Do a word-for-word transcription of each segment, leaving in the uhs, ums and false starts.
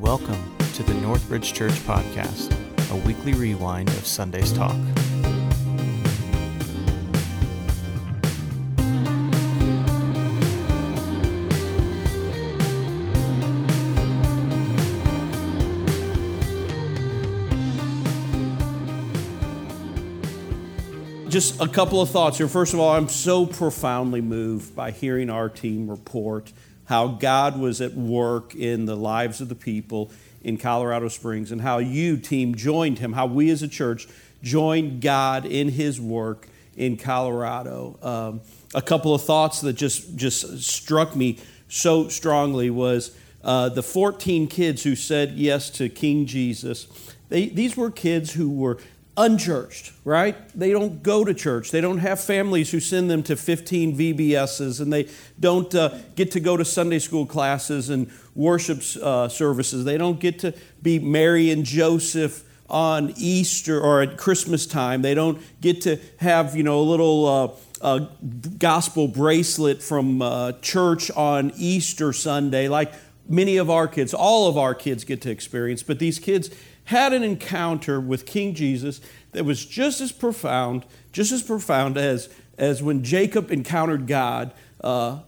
Welcome to the Northridge Church Podcast, a weekly rewind of Sunday's talk. Just a couple of thoughts here. First of all, I'm so profoundly moved by hearing our team report how God was at work in the lives of the people in Colorado Springs and how you, team, joined him, how we as a church joined God in his work in Colorado. Um, a couple of thoughts that just, just struck me so strongly was uh, the fourteen kids who said yes to King Jesus. They, these were kids who were unchurched, right? They don't go to church. They don't have families who send them to fifteen V B Ses, and they don't uh, get to go to Sunday school classes and worship uh, services. They don't get to be Mary and Joseph on Easter or at Christmas time. They don't get to have, you know, a little uh, uh, gospel bracelet from uh, church on Easter Sunday, like many of our kids, all of our kids get to experience. But these kids had an encounter with King Jesus that was just as profound, just as profound as, as when Jacob encountered God uh, uh,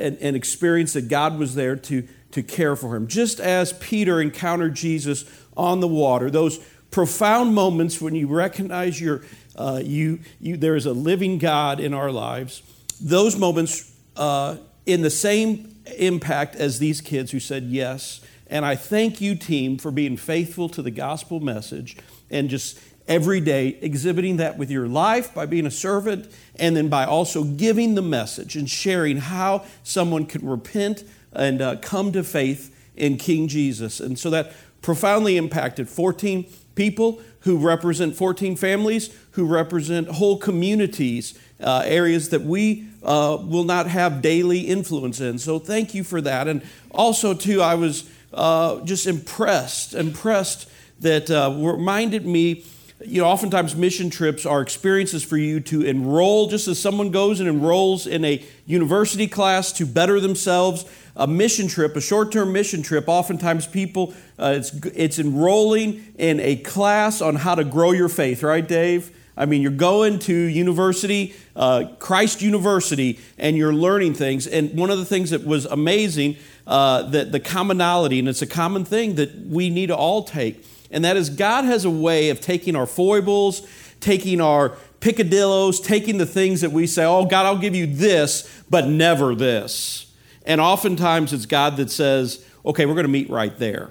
and, and experienced that God was there to, to care for him. Just as Peter encountered Jesus on the water, those profound moments when you recognize your, uh, you, you, there is a living God in our lives, those moments uh, in the same impact as these kids who said yes. And I thank you, team, for being faithful to the gospel message and just every day exhibiting that with your life by being a servant and then by also giving the message and sharing how someone can repent and uh, come to faith in King Jesus. And so that profoundly impacted fourteen people who represent fourteen families, who represent whole communities, uh, areas that we uh, will not have daily influence in. So thank you for that. And also, too, I was... Uh, just impressed, impressed that uh, reminded me, you know, oftentimes mission trips are experiences for you to enroll, just as someone goes and enrolls in a university class to better themselves. A mission trip, a short-term mission trip, oftentimes people, uh, it's, it's enrolling in a class on how to grow your faith, right, Dave? I mean, you're going to university, uh, Christ University, and you're learning things. And one of the things that was amazing, uh, that the commonality, and it's a common thing that we need to all take, and that is God has a way of taking our foibles, taking our picadillos, taking the things that we say, oh, God, I'll give you this, but never this. And oftentimes it's God that says, okay, we're going to meet right there.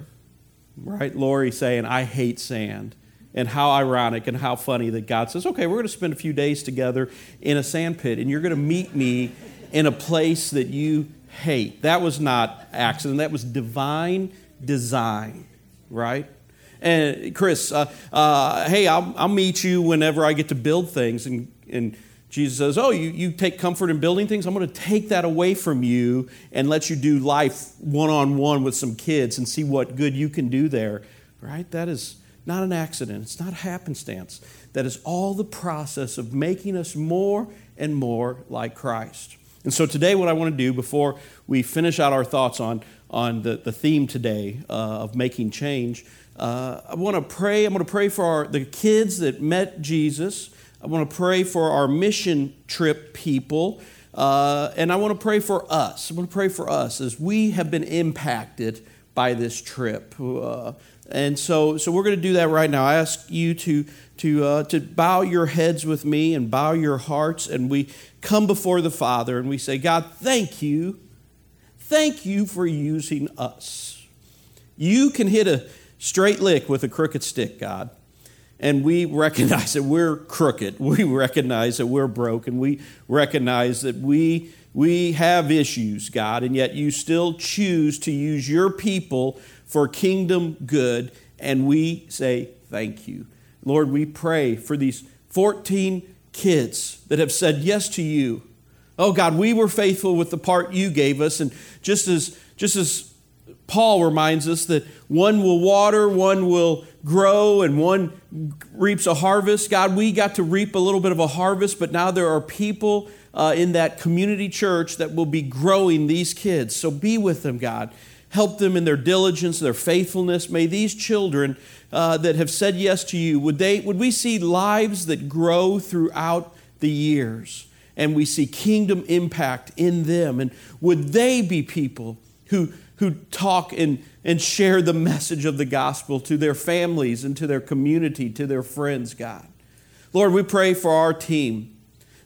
Right? Lori saying, I hate sand. And how ironic and how funny that God says, okay, we're going to spend a few days together in a sand pit, and you're going to meet me in a place that you hate. That was not accident. That was divine design, right? And Chris, uh, uh, hey, I'll, I'll meet you whenever I get to build things. And, and Jesus says, oh, you, you take comfort in building things? I'm going to take that away from you and let you do life one-on-one with some kids and see what good you can do there, right? That is... not an accident. It's not happenstance. That is all the process of making us more and more like Christ. And so today what I want to do before we finish out our thoughts on, on the, the theme today uh, of making change, uh, I want to pray. I'm going to pray for our, the kids that met Jesus. I want to pray for our mission trip people. Uh, and I want to pray for us. I want to pray for us as we have been impacted by this trip. Uh, And so, so we're going to do that right now. I ask you to to uh, to bow your heads with me and bow your hearts, and we come before the Father and we say, God, thank you, thank you for using us. You can hit a straight lick with a crooked stick, God, and we recognize that we're crooked. We recognize that we're broken. We recognize that we we have issues, God, and yet you still choose to use your people for kingdom good, and we say thank you. Lord, we pray for these fourteen kids that have said yes to you. Oh God, we were faithful with the part you gave us, and just as just as Paul reminds us that one will water, one will grow, and one reaps a harvest. God, we got to reap a little bit of a harvest, but now there are people uh, in that community church that will be growing these kids. So be with them, God. Help them in their diligence, their faithfulness. May these children uh, that have said yes to you, would they, would we see lives that grow throughout the years, and we see kingdom impact in them? And would they be people who who talk and, and share the message of the gospel to their families and to their community, to their friends, God? Lord, we pray for our team.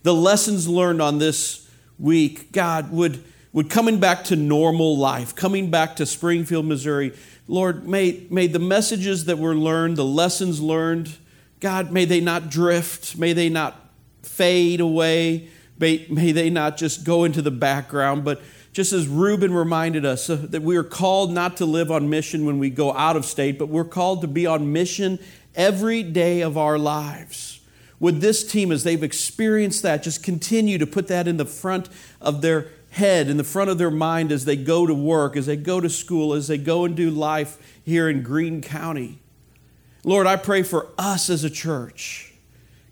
The lessons learned on this week, God, would, would coming back to normal life, coming back to Springfield, Missouri, Lord, may, may the messages that were learned, the lessons learned, God, may they not drift, may they not fade away, may, may they not just go into the background, but just as Reuben reminded us uh, that we are called not to live on mission when we go out of state, but we're called to be on mission every day of our lives. Would this team, as they've experienced that, just continue to put that in the front of their head, in the front of their mind as they go to work, as they go to school, as they go and do life here in Greene County. Lord, I pray for us as a church.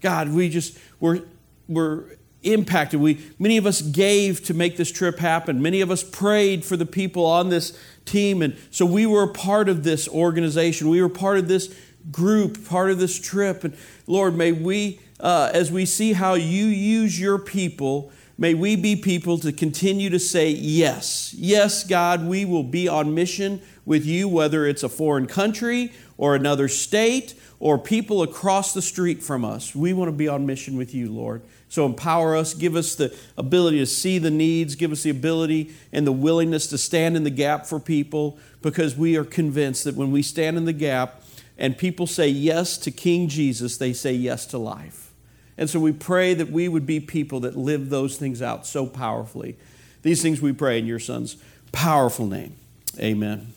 God, we just, we're, we're, impacted. We, many of us gave to make this trip happen. Many of us prayed for the people on this team. And so we were a part of this organization. We were part of this group, part of this trip. And Lord, may we, uh, as we see how you use your people, may we be people to continue to say yes. Yes, God, we will be on mission with you, whether it's a foreign country or another state or people across the street from us. We want to be on mission with you, Lord. So empower us, give us the ability to see the needs, give us the ability and the willingness to stand in the gap for people, because we are convinced that when we stand in the gap and people say yes to King Jesus, they say yes to life. And so we pray that we would be people that live those things out so powerfully. These things we pray in your Son's powerful name. Amen.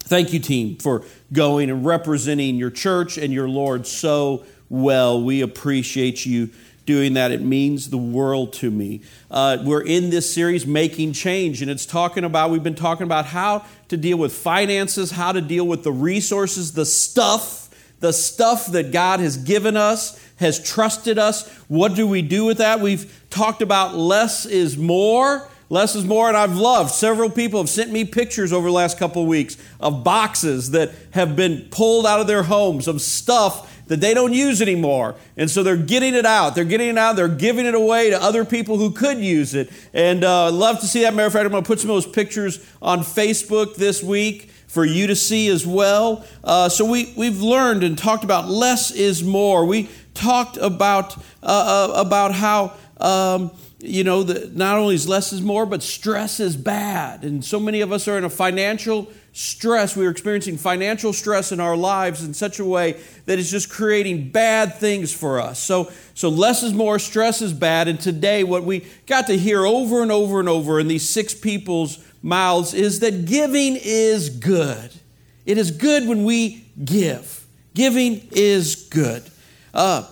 Thank you, team, for going and representing your church and your Lord so well. We appreciate you doing that. It means the world to me. Uh, we're in this series, Making Change, and it's talking about, we've been talking about how to deal with finances, how to deal with the resources, the stuff, the stuff that God has given us, has trusted us. What do we do with that? We've talked about less is more. Less is more, and I've loved. Several people have sent me pictures over the last couple of weeks of boxes that have been pulled out of their homes, of stuff that they don't use anymore. And so they're getting it out. They're getting it out. They're giving it away to other people who could use it. And uh, love to see that. Matter of fact, I'm going to put some of those pictures on Facebook this week for you to see as well. Uh, so we, we've learned and talked about less is more. We talked about, uh, uh, about how... Um, You know, the, not only is less is more, but stress is bad. And so many of us are in a financial stress. We are experiencing financial stress in our lives in such a way that it's just creating bad things for us. So, so less is more, stress is bad. And today what we got to hear over and over and over in these six people's mouths is that giving is good. It is good when we give. Giving is good. Uh,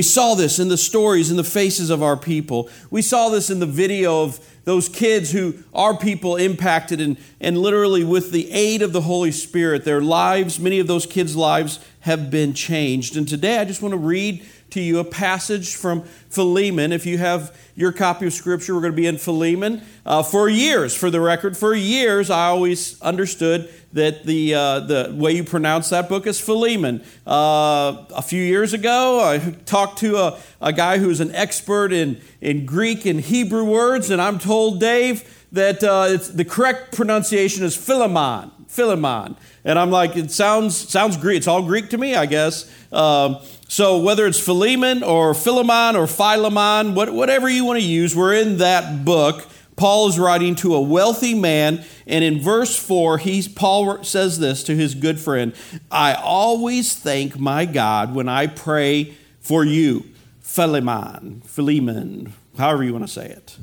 We saw this in the stories, in the faces of our people. We saw this in the video of those kids who our people impacted, and, and literally with the aid of the Holy Spirit, their lives, many of those kids' lives have been changed. And today I just want to read to you a passage from Philemon. If you have your copy of Scripture, we're going to be in Philemon. Uh, for years, for the record, for years I always understood that the uh, the way you pronounce that book is Philemon. Uh, a few years ago, I talked to a, a guy who's an expert in, in Greek and Hebrew words, and I'm told, Dave, that uh, it's, the correct pronunciation is Philemon. Philemon. And I'm like, it sounds sounds Greek. It's all Greek to me, I guess. Um, so whether it's Philemon or Philemon or Philemon, what, whatever you want to use, we're in that book. Paul is writing to a wealthy man, and in verse four, he's, Paul says this to his good friend, I always thank my God when I pray for you, Philemon, Philemon, however you want to say it,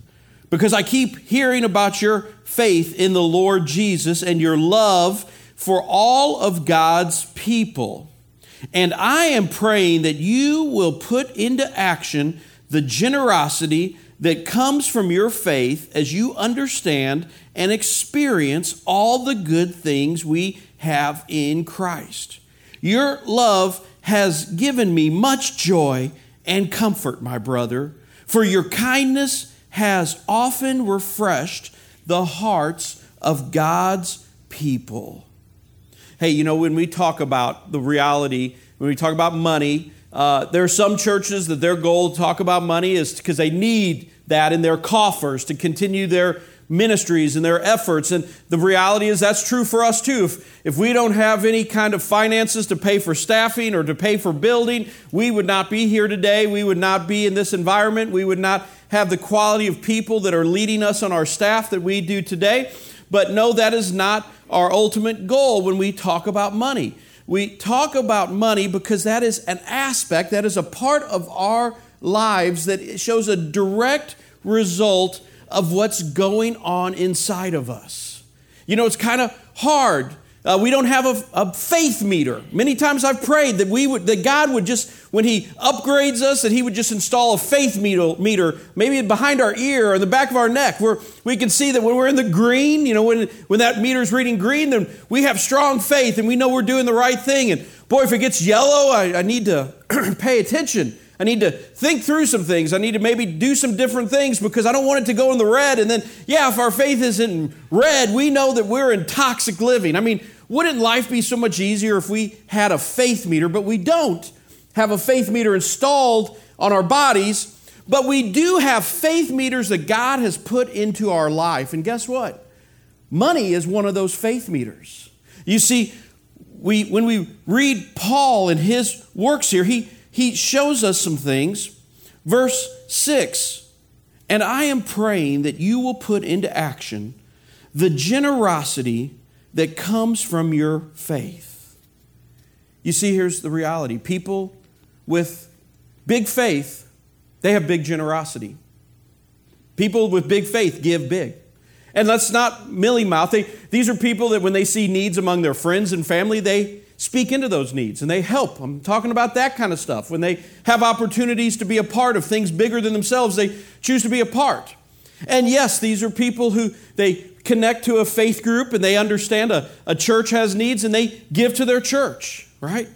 because I keep hearing about your faith in the Lord Jesus and your love for all of God's people. And I am praying that you will put into action the generosity that comes from your faith as you understand and experience all the good things we have in Christ. Your love has given me much joy and comfort, my brother, for your kindness has often refreshed the hearts of God's people. Hey, you know, when we talk about the reality, when we talk about money, uh, there are some churches that their goal to talk about money is because they need that in their coffers to continue their ministries and their efforts. And the reality is that's true for us too. If, if we don't have any kind of finances to pay for staffing or to pay for building, we would not be here today. We would not be in this environment. We would not have the quality of people that are leading us on our staff that we do today. But no, that is not our ultimate goal when we talk about money. We talk about money because that is an aspect, that is a part of our lives that shows a direct result of what's going on inside of us. You know, it's kind of hard. Uh, we don't have a, a faith meter. Many times I've prayed that we would, that God would just, when He upgrades us, that He would just install a faith meter, meter, maybe behind our ear or in the back of our neck, where we can see that when we're in the green, you know, when when that meter's reading green, then we have strong faith and we know we're doing the right thing. And boy, if it gets yellow, I, I need to pay attention. I need to think through some things. I need to maybe do some different things because I don't want it to go in the red. And then, yeah, if our faith isn't red, we know that we're in toxic living. I mean, wouldn't life be so much easier if we had a faith meter? But we don't have a faith meter installed on our bodies. But we do have faith meters that God has put into our life. And guess what? Money is one of those faith meters. You see, we when we read Paul and his works here, he He shows us some things. Verse six, and I am praying that you will put into action the generosity that comes from your faith. You see, here's the reality. People with big faith, they have big generosity. People with big faith give big. And let's not mealy-mouth. They, these are people that when they see needs among their friends and family, they speak into those needs, and they help. I'm talking about that kind of stuff. When they have opportunities to be a part of things bigger than themselves, they choose to be a part. And yes, these are people who they connect to a faith group, and they understand a, a church has needs, and they give to their church, right?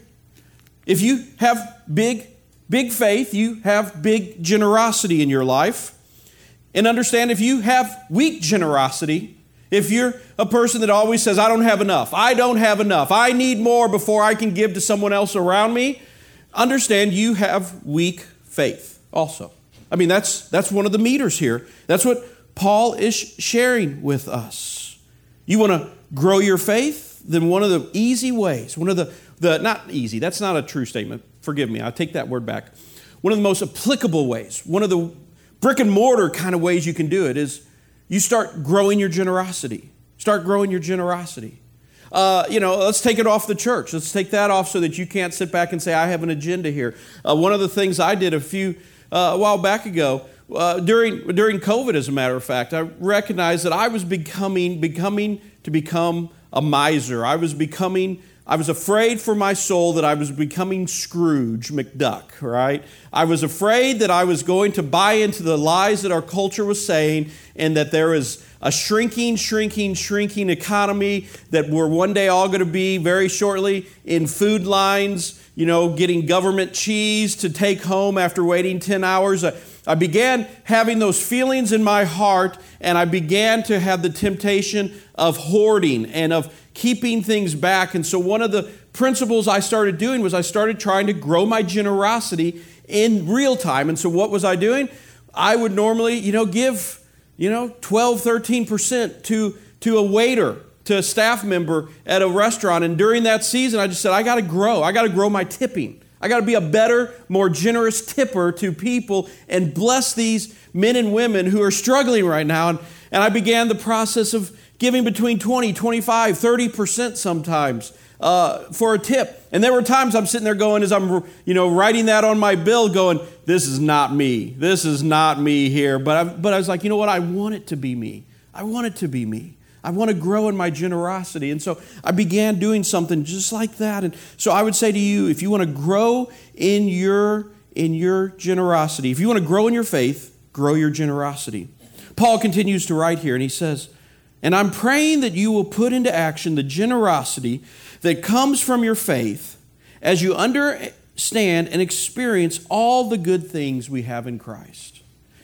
If you have big, big faith, you have big generosity in your life. And understand if you have weak generosity, if you're a person that always says, I don't have enough, I don't have enough, I need more before I can give to someone else around me, understand you have weak faith also. I mean, that's that's one of the meters here. That's what Paul is sharing with us. You want to grow your faith? Then one of the easy ways, one of the, the not easy, that's not a true statement. Forgive me, I take that word back. One of the most applicable ways, one of the brick and mortar kind of ways you can do it is you start growing your generosity. Start growing your generosity. Uh, you know, let's take it off the church. Let's take that off so that you can't sit back and say, I have an agenda here. Uh, one of the things I did a few, uh, a while back ago, uh, during during COVID, as a matter of fact, I recognized that I was becoming, becoming to become a miser. I was becoming I was afraid for my soul that I was becoming Scrooge McDuck, right? I was afraid that I was going to buy into the lies that our culture was saying and that there is a shrinking, shrinking, shrinking economy, that we're one day all going to be very shortly in food lines, you know, getting government cheese to take home after waiting ten hours. I, I began having those feelings in my heart, and I began to have the temptation of hoarding and of keeping things back. And so one of the principles I started doing was I started trying to grow my generosity in real time. And so what was I doing? I would normally, you know, give, you know, twelve, thirteen percent to, to a waiter, to a staff member at a restaurant. And during that season, I just said, I got to grow. I got to grow my tipping. I got to be a better, more generous tipper to people and bless these men and women who are struggling right now. And, and I began the process of giving between twenty, twenty-five, thirty percent sometimes uh, for a tip. And there were times I'm sitting there going, as I'm, you know, writing that on my bill, going, this is not me. This is not me here. But I, but I was like, you know what? I want it to be me. I want it to be me. I want to grow in my generosity. And so I began doing something just like that. And so I would say to you, if you want to grow in your, in your generosity, if you want to grow in your faith, grow your generosity. Paul continues to write here, and he says, and I'm praying that you will put into action the generosity that comes from your faith as you understand and experience all the good things we have in Christ.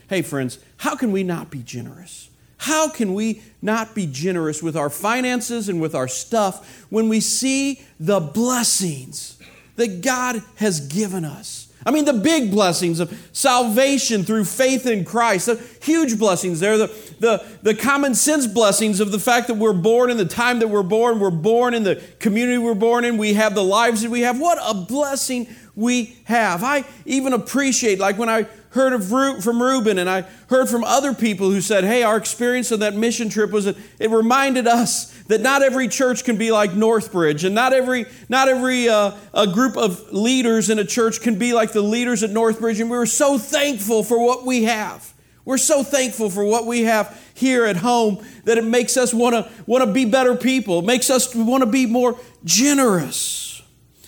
Hey, friends, how can we not be generous? How can we not be generous with our finances and with our stuff when we see the blessings that God has given us? I mean, the big blessings of salvation through faith in Christ, the huge blessings there, the, the, the common sense blessings of the fact that we're born in the time that we're born, we're born in the community we're born in, we have the lives that we have. What a blessing we have. I even appreciate, like when I heard of Ru- from Reuben and I heard from other people who said, hey, our experience on that mission trip was, a, it reminded us that not every church can be like Northridge, and not every not every uh, a group of leaders in a church can be like the leaders at Northridge. And we were so thankful for what we have. We're so thankful for what we have here at home that it makes us want to want to be better people. It makes us want to be more generous.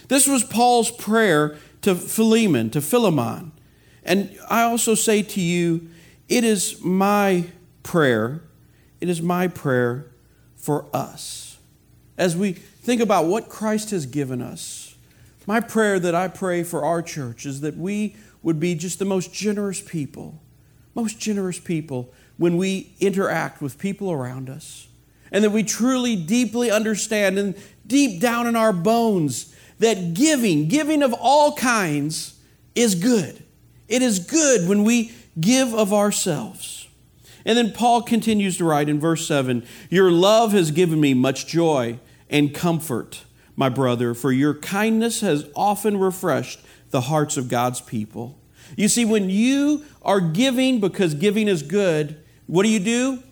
This was Paul's prayer to Philemon, to Philemon. And I also say to you, it is my prayer, it is my prayer for us. As we think about what Christ has given us, my prayer that I pray for our church is that we would be just the most generous people, most generous people when we interact with people around us. And that we truly, deeply understand and deep down in our bones that giving, giving of all kinds is good. It is good when we give of ourselves. And then Paul continues to write in verse seven, your love has given me much joy and comfort, my brother, for your kindness has often refreshed the hearts of God's people. You see, when you are giving because giving is good, what do you do?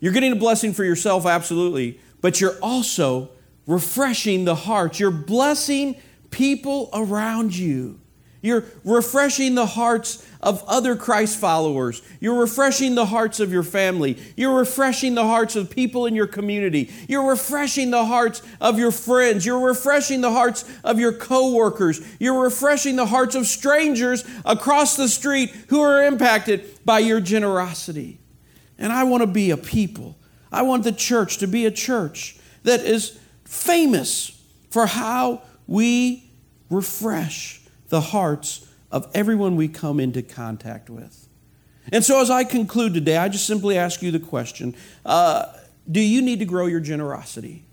You're getting a blessing for yourself, absolutely, but you're also refreshing the heart. You're blessing people around you. You're refreshing the hearts of other Christ followers. You're refreshing the hearts of your family. You're refreshing the hearts of people in your community. You're refreshing the hearts of your friends. You're refreshing the hearts of your coworkers. You're refreshing the hearts of strangers across the street who are impacted by your generosity. And I want to be a people. I want the church to be a church that is famous for how we refresh the hearts of everyone we come into contact with. And so as I conclude today, I just simply ask you the question, uh, do you need to grow your generosity?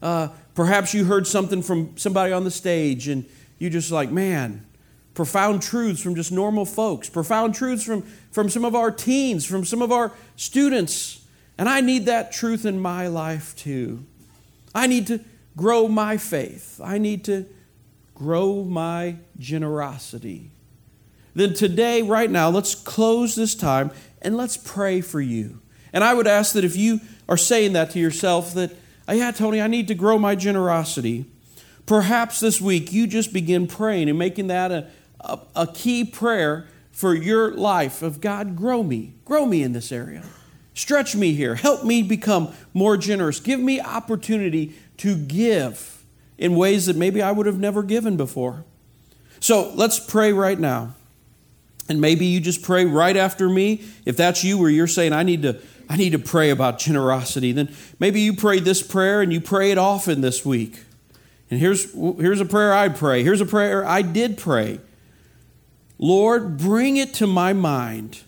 Uh, perhaps you heard something from somebody on the stage and you just like, man, profound truths from just normal folks, profound truths from, from some of our teens, from some of our students. And I need that truth in my life too. I need to grow my faith. I need to grow my generosity. Then today, right now, let's close this time and let's pray for you. And I would ask that if you are saying that to yourself, that, oh, yeah, Tony, I need to grow my generosity. Perhaps this week you just begin praying and making that a, a, a key prayer for your life of, God, grow me. Grow me in this area. Stretch me here. Help me become more generous. Give me opportunity to give in ways that maybe I would have never given before. So let's pray right now. And maybe you just pray right after me. If that's you where you're saying, I need to, I need to pray about generosity, then maybe you pray this prayer and you pray it often this week. And here's, here's a prayer I pray. Here's a prayer I did pray. Lord, bring it to my mind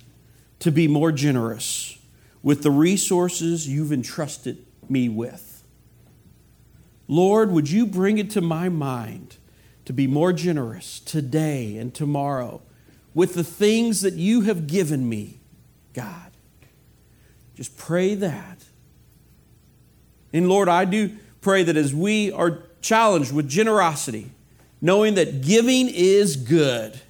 to be more generous with the resources you've entrusted me with. Lord, would you bring it to my mind to be more generous today and tomorrow with the things that you have given me, God. Just pray that. And Lord, I do pray that as we are challenged with generosity, knowing that giving is good,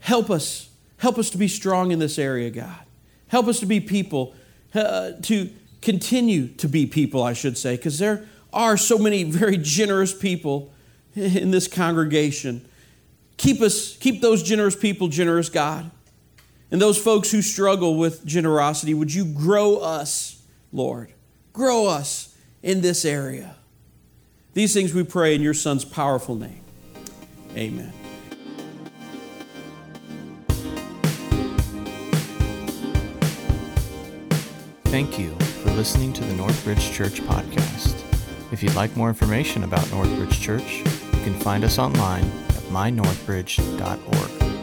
help us, help us to be strong in this area, God. Help us to be people, uh, to continue to be people, I should say, because there are so many very generous people in this congregation. Keep us, keep those generous people generous, God. And those folks who struggle with generosity, would you grow us, Lord? Grow us in this area. These things we pray in your Son's powerful name. Amen. Thank you for listening to the Northridge Church podcast. If you'd like more information about Northridge Church, you can find us online at my northridge dot org.